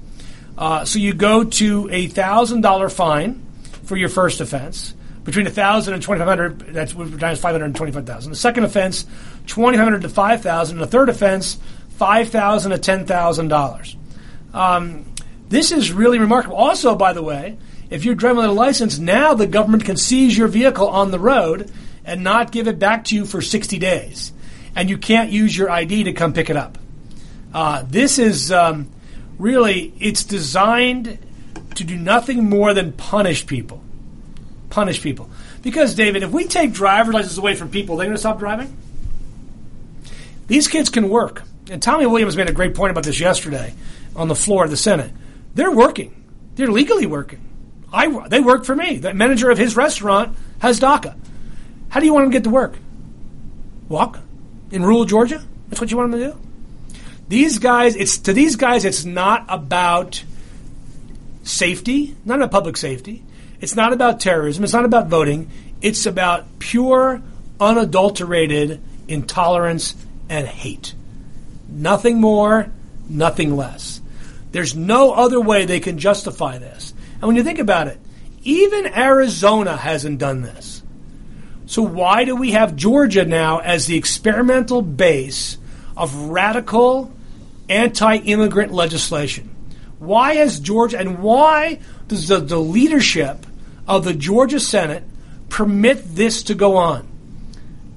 So you go to a $1,000 fine for your first offense. Between $1,000 and $2,500, that's $500 and $25,000. The second offense, $2,500 to $5,000. And the third offense, $5,000 to $10,000. This is really remarkable. Also, by the way, if you're driving without a license, now the government can seize your vehicle on the road and not give it back to you for 60 days. And you can't use your ID to come pick it up. This is really, it's designed to do nothing more than punish people. Punish people. Because, David, if we take driver's licenses away from people, they're going to stop driving? These kids can work. And Tommy Williams made a great point about this yesterday on the floor of the Senate. They're working. They're legally working. They work for me. The manager of his restaurant has DACA. How do you want them to get to work? Walk? In rural Georgia? That's what you want them to do? These guys, it's not about safety, not about public safety. It's not about terrorism. It's not about voting. It's about pure, unadulterated intolerance and hate. Nothing more, nothing less. There's no other way they can justify this. And when you think about it, even Arizona hasn't done this. So why do we have Georgia now as the experimental base of radical anti-immigrant legislation? Why has Georgia, and why does the leadership of the Georgia Senate permit this to go on?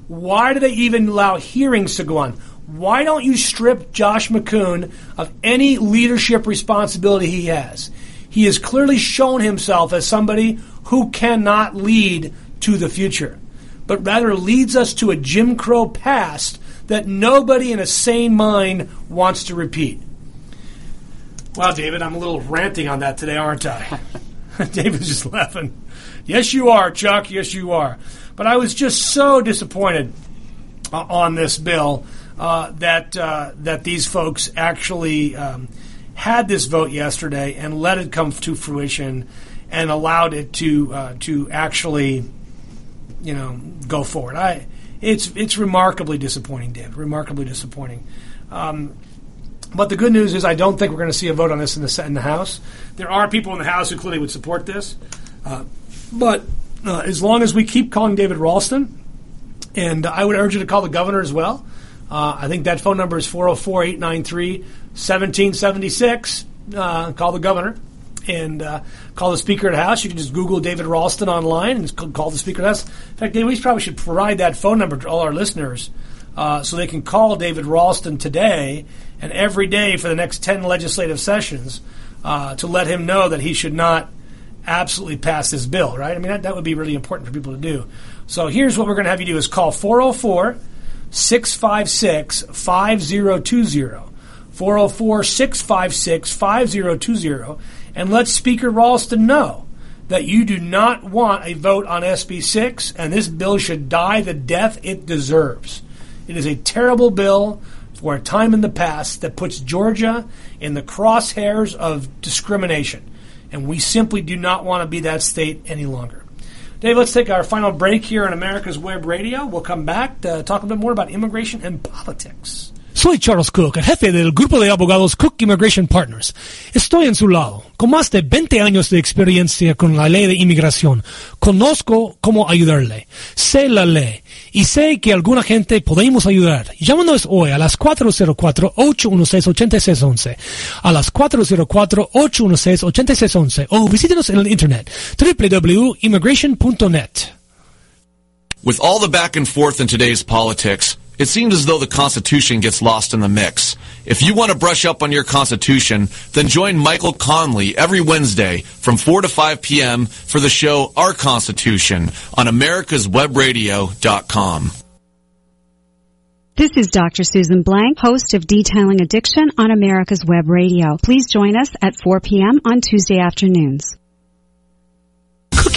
Why do they even allow hearings to go on? Why don't you strip Josh McKoon of any leadership responsibility he has? He has clearly shown himself as somebody who cannot lead to the future, but rather leads us to a Jim Crow past that nobody in a sane mind wants to repeat. Wow, David, I'm a little ranting on that today, aren't I? David's just laughing. Yes, you are, Chuck. Yes, you are. But I was just so disappointed on this bill that these folks actually had this vote yesterday and let it come to fruition and allowed it to actually, you know, go forward. It's remarkably disappointing, David. Remarkably disappointing. But the good news is I don't think we're going to see a vote on this in the House. There are people in the House who clearly would support this. But as long as we keep calling David Ralston, and I would urge you to call the governor as well. I think that phone number is 404-893-1776. Call the governor and call the Speaker of the House. You can just Google David Ralston online and call the Speaker of the House. In fact, David, we probably should provide that phone number to all our listeners so they can call David Ralston today and every day for the next 10 legislative sessions to let him know that he should not absolutely pass this bill, right? I mean, that would be really important for people to do. So here's what we're going to have you do is call 404-656-5020, 404-656-5020, and let Speaker Ralston know that you do not want a vote on SB6, and this bill should die the death it deserves. It is a terrible bill for a time in the past that puts Georgia in the crosshairs of discrimination. And we simply do not want to be that state any longer. Dave, let's take our final break here on America's Web Radio. We'll come back to talk a bit more about immigration and politics. Soy Charles Cook, el jefe del grupo de abogados Cook Immigration Partners. Estoy en su lado, con más de 20 años de experiencia con la ley de inmigración. Conozco cómo ayudarle. Sé la ley y sé que alguna gente podemos ayudar. Llámanos hoy a las 404-816-8611, a las 404-816-8611 o visítenos en el internet www.immigration.net. With all the back and forth in today's politics, it seems as though the Constitution gets lost in the mix. If you want to brush up on your Constitution, then join Michael Conley every Wednesday from 4 to 5 p.m. for the show Our Constitution on AmericasWebRadio.com. This is Dr. Susan Blank, host of Detailing Addiction on America's Web Radio. Please join us at 4 p.m. on Tuesday afternoons. Cook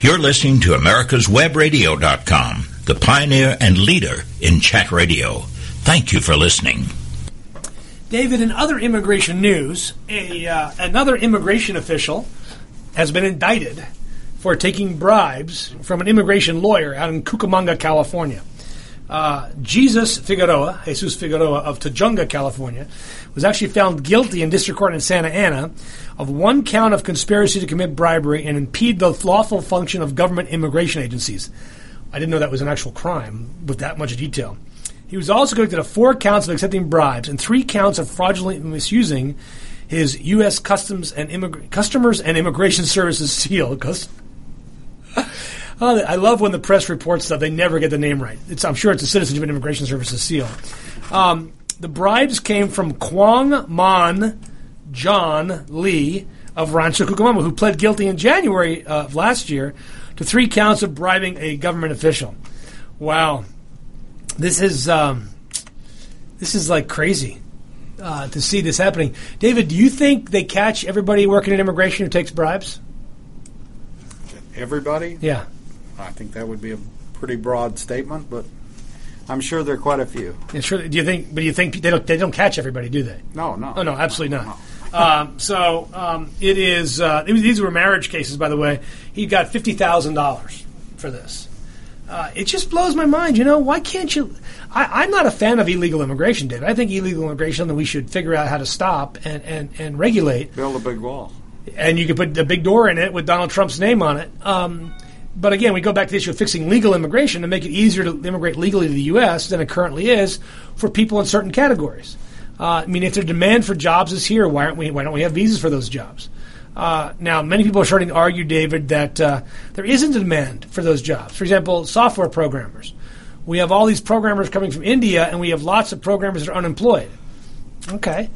You're listening to AmericasWebRadio.com, the pioneer and leader in chat radio. Thank you for listening. David, in other immigration news, another immigration official has been indicted for taking bribes from an immigration lawyer out in Cucamonga, California. Jesus Figueroa of Tujunga, California, was actually found guilty in district court in Santa Ana of one count of conspiracy to commit bribery and impede the lawful function of government immigration agencies. I didn't know that was an actual crime with that much detail. He was also convicted of 4 counts of accepting bribes and 3 counts of fraudulently misusing his U.S. Customs and Immigration Services seal. I love when the press reports stuff. They never get the name right. I'm sure it's a Citizenship and Immigration Services seal. The bribes came from Quang Mon John Lee of Rancho Cucamonga, who pled guilty in January of last year to 3 counts of bribing a government official. Wow, this is like crazy to see this happening. David, do you think they catch everybody working in immigration who takes bribes? Everybody? Yeah, I think that would be a pretty broad statement, but I'm sure there are quite a few. Yeah, sure. Do you think they don't catch everybody, do they? No. Oh, no, absolutely not. No. It is. These were marriage cases, by the way. He got $50,000 for this. It just blows my mind. You know, why can't you? I'm not a fan of illegal immigration, David. I think illegal immigration that we should figure out how to stop and regulate. Build a big wall. And you could put a big door in it with Donald Trump's name on it. But again, we go back to the issue of fixing legal immigration to make it easier to immigrate legally to the U.S. than it currently is for people in certain categories. If their demand for jobs is here, why don't we have visas for those jobs? Now, many people are starting to argue, David, that there isn't a demand for those jobs. For example, software programmers. We have all these programmers coming from India, and we have lots of programmers that are unemployed. Okay.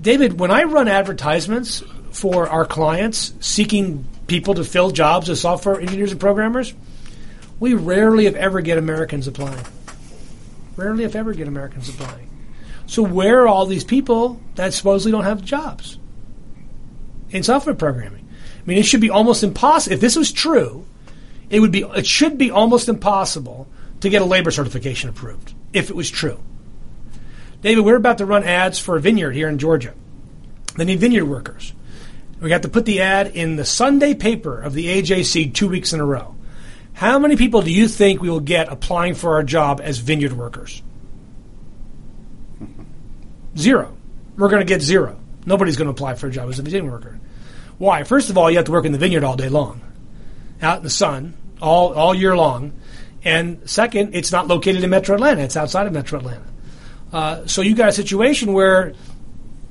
David, when I run advertisements for our clients seeking people to fill jobs as software engineers and programmers, we rarely if ever get Americans applying. So where are all these people that supposedly don't have jobs in software programming? I mean, it should be almost impossible. If this was true, it should be almost impossible to get a labor certification approved, if it was true. David, we're about to run ads for a vineyard here in Georgia. They need vineyard workers. We got to put the ad in the Sunday paper of the AJC 2 weeks in a row. How many people do you think we will get applying for our job as vineyard workers? 0. We're going to get 0. Nobody's going to apply for a job as a vineyard worker. Why? First of all, you have to work in the vineyard all day long, out in the sun, all year long. And second, it's not located in Metro Atlanta. It's outside of Metro Atlanta. So you got a situation where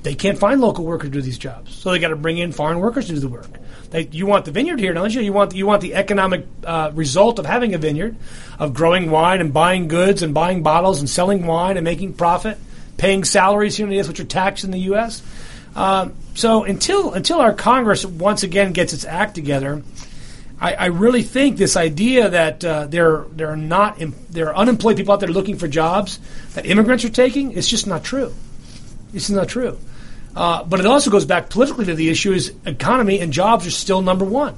they can't find local workers to do these jobs, so they got to bring in foreign workers to do the work. You want the vineyard here, don't you? You want the economic result of having a vineyard, of growing wine and buying goods and buying bottles and selling wine and making profit, paying salaries here in the U.S., which are taxed in the U.S. So until our Congress once again gets its act together, I really think this idea that there are unemployed people out there looking for jobs that immigrants are taking is just not true. It's not true. But it also goes back politically to the issue is economy and jobs are still number one.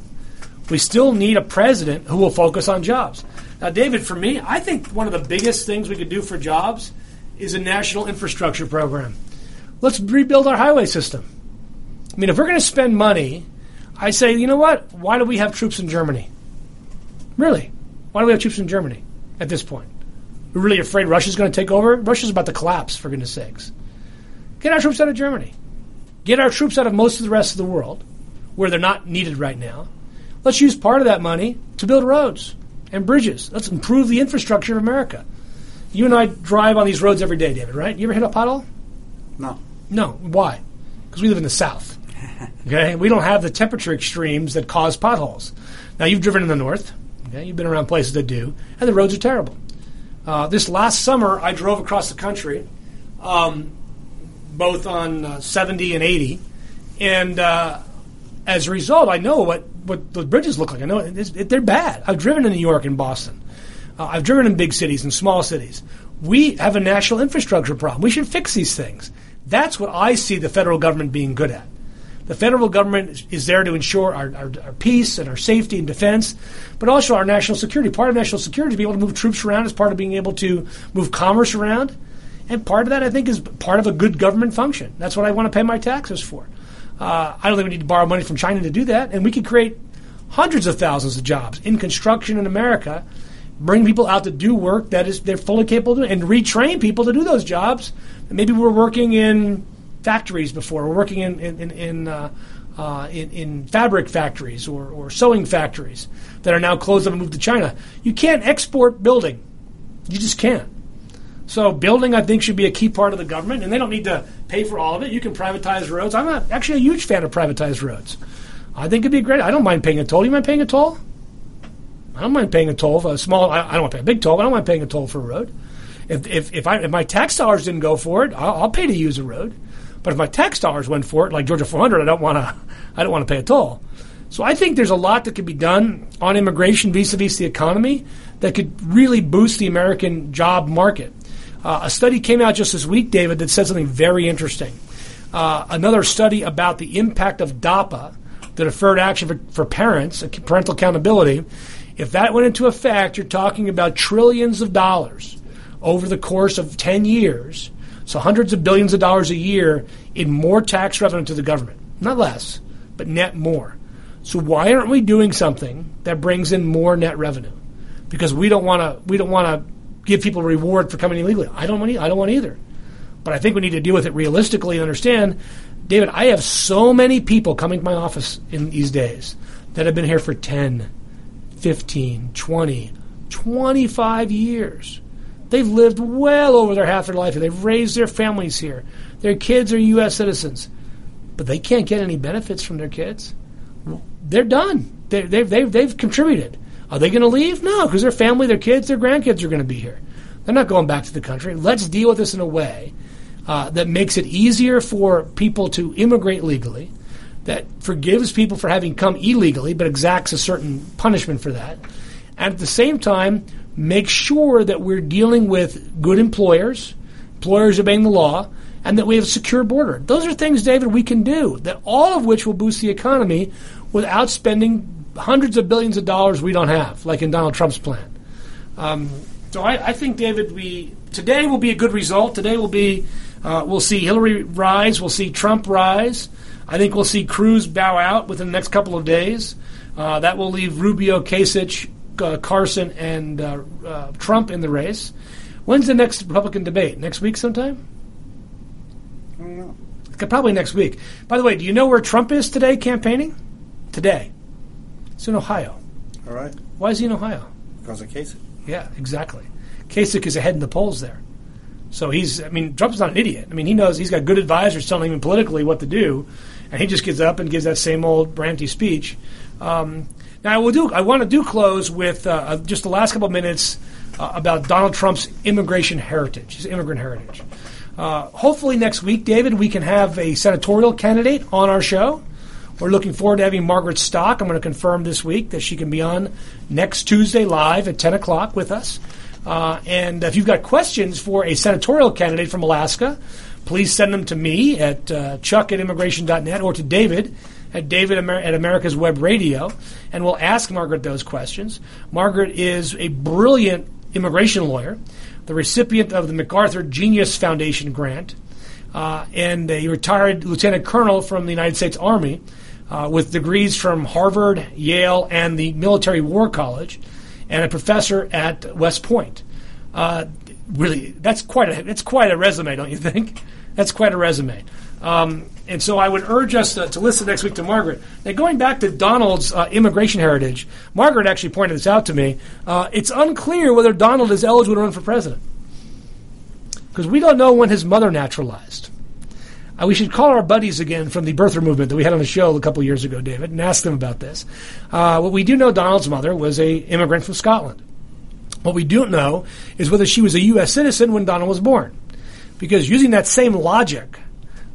We still need a president who will focus on jobs. Now, David, for me, I think one of the biggest things we could do for jobs is a national infrastructure program. Let's rebuild our highway system. I mean, if we're going to spend money, I say, you know what? Why do we have troops in Germany? Really? Why do we have troops in Germany at this point? We're really afraid Russia's going to take over? Russia's about to collapse, for goodness sakes. Get our troops out of Germany. Get our troops out of most of the rest of the world where they're not needed right now. Let's use part of that money to build roads and bridges. Let's improve the infrastructure of America. You and I drive on these roads every day, David, right? You ever hit a pothole? No. No. Why? Because we live in the South. Okay? We don't have the temperature extremes that cause potholes. Now, you've driven in the North. Okay? You've been around places that do. And the roads are terrible. This last summer, I drove across the country, both on 70 and 80. And as a result, I know what the bridges look like. I know they're bad. I've driven in New York and Boston. I've driven in big cities and small cities. We have a national infrastructure problem. We should fix these things. That's what I see the federal government being good at. The federal government is there to ensure our peace and our safety and defense, but also our national security. Part of national security is being able to move troops around, as part of being able to move commerce around. And part of that, I think, is part of a good government function. That's what I want to pay my taxes for. I don't think we need to borrow money from China to do that. And we could create hundreds of thousands of jobs in construction in America, bring people out to do work that is they're fully capable of doing, and retrain people to do those jobs. And maybe we're working in factories before. We're working in fabric factories or sewing factories that are now closed up and moved to China. You can't export building. You just can't. So building, I think, should be a key part of the government, and they don't need to pay for all of it. You can privatize roads. I'm not actually a huge fan of privatized roads. I think it'd be great. I don't mind paying a toll. You mind paying a toll? I don't mind paying a toll for a small. I don't want to pay a big toll, but I don't mind paying a toll for a road. If my tax dollars didn't go for it, I'll pay to use a road. But if my tax dollars went for it, like Georgia 400, I don't want to pay a toll. So I think there's a lot that could be done on immigration vis-a-vis the economy that could really boost the American job market. A study came out just this week, David, that said something very interesting. Another study about the impact of DAPA, the Deferred Action for Parents, Parental Accountability. If that went into effect, you're talking about trillions of dollars over the course of 10 years, so hundreds of billions of dollars a year in more tax revenue to the government. Not less, but net more. So why aren't we doing something that brings in more net revenue? Because we don't want to give people a reward for coming illegally. I don't want either. But I think we need to deal with it realistically and understand, David, I have so many people coming to my office in these days that have been here for 10, 15, 20, 25 years. They've lived well over half their life here. They've raised their families here. Their kids are U.S. citizens. But they can't get any benefits from their kids. They're done. They've contributed. Are they going to leave? No, because their family, their kids, their grandkids are going to be here. They're not going back to the country. Let's deal with this in a way that makes it easier for people to immigrate legally, that forgives people for having come illegally but exacts a certain punishment for that, and at the same time make sure that we're dealing with good employers obeying the law, and that we have a secure border. Those are things, David, we can do, that all of which will boost the economy without spending hundreds of billions of dollars we don't have, like in Donald Trump's plan. So I think, David, today will be a good result. Today will be, we'll see Hillary rise. We'll see Trump rise. I think we'll see Cruz bow out within the next couple of days. That will leave Rubio, Kasich, Carson, and Trump in the race. When's the next Republican debate? Next week sometime? I don't know. Probably next week. By the way, do you know where Trump is today campaigning? Today. It's in Ohio. All right. Why is he in Ohio? Because of Kasich. Yeah, exactly. Kasich is ahead in the polls there. So Trump's not an idiot. I mean, he knows he's got good advisors telling him politically what to do, and he just gives up and gives that same old ranty speech. I want to close with just the last couple of minutes about Donald Trump's immigration heritage, his immigrant heritage. Hopefully next week, David, we can have a senatorial candidate on our show. We're looking forward to having Margaret Stock. I'm going to confirm this week that she can be on next Tuesday live at 10 o'clock with us. And if you've got questions for a senatorial candidate from Alaska, please send them to me at chuck@immigration.net or to David at America's Web Radio, and we'll ask Margaret those questions. Margaret is a brilliant immigration lawyer, the recipient of the MacArthur Genius Foundation grant, and a retired lieutenant colonel from the United States Army, with degrees from Harvard, Yale, and the Military War College, and a professor at West Point. Really, that's quite a resume, don't you think? That's quite a resume. And so I would urge us to listen next week to Margaret. Now, going back to Donald's immigration heritage, Margaret actually pointed this out to me. It's unclear whether Donald is eligible to run for president. because we don't know when his mother naturalized. We should call our buddies again from the birther movement that we had on the show a couple years ago, David, and ask them about this. What we do know, Donald's mother was an immigrant from Scotland. What we don't know is whether she was a U.S. citizen when Donald was born, because using that same logic,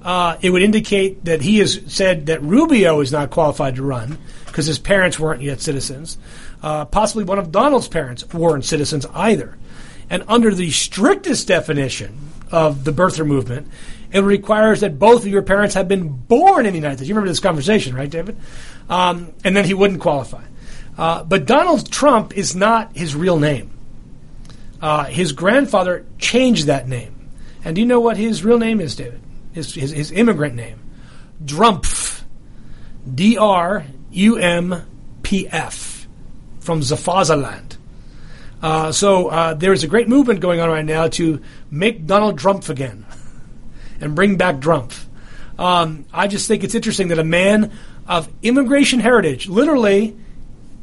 it would indicate that he has said that Rubio is not qualified to run because his parents weren't yet citizens. Possibly one of Donald's parents weren't citizens either. And under the strictest definition of the birther movement, it requires that both of your parents have been born in the United States. You remember this conversation, right, David? And then he wouldn't qualify. But Donald Trump is not his real name. His grandfather changed that name. And do you know what his real name is, David? His immigrant name? Drumpf. D-R-U-M-P-F. From Zafazaland. So there is a great movement going on right now to make Donald Drumpf again and bring back Drumpf. I just think it's interesting that a man of immigration heritage, literally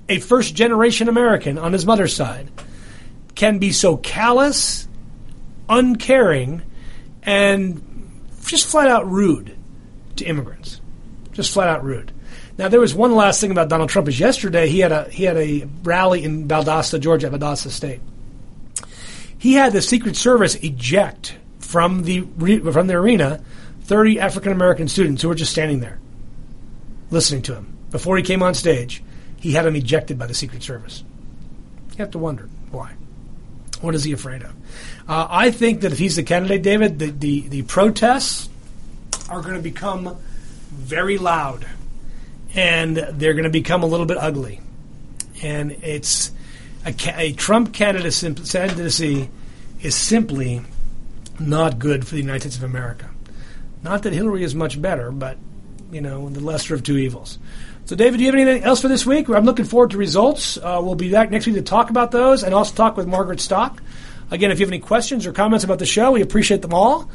a first-generation American on his mother's side, can be so callous, uncaring, and just flat-out rude to immigrants. Just flat-out rude. Now, there was one last thing about Donald Trump. Is yesterday he had a rally in Valdosta, Georgia, Valdosta State. He had the Secret Service eject from the arena 30 African American students who were just standing there listening to him. Before he came on stage, he had them ejected by the Secret Service. You have to wonder why. What is he afraid of? I think that if he's the candidate, David, the protests are going to become very loud. And they're going to become a little bit ugly. And it's a Trump candidacy is simply not good for the United States of America. Not that Hillary is much better, but, you know, the lesser of two evils. So, David, do you have anything else for this week? I'm looking forward to results. We'll be back next week to talk about those and also talk with Margaret Stock. Again, if you have any questions or comments about the show, we appreciate them all.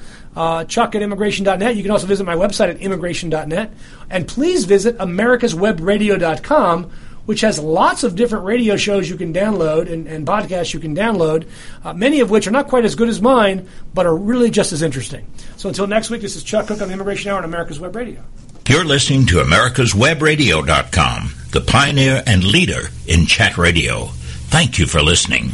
Chuck at immigration.net. You can also visit my website at immigration.net. And please visit AmericasWebRadio.com, which has lots of different radio shows you can download and podcasts you can download, many of which are not quite as good as mine, but are really just as interesting. So until next week, this is Chuck Cook on the Immigration Hour on America's Web Radio. You're listening to AmericasWebRadio.com, the pioneer and leader in chat radio. Thank you for listening.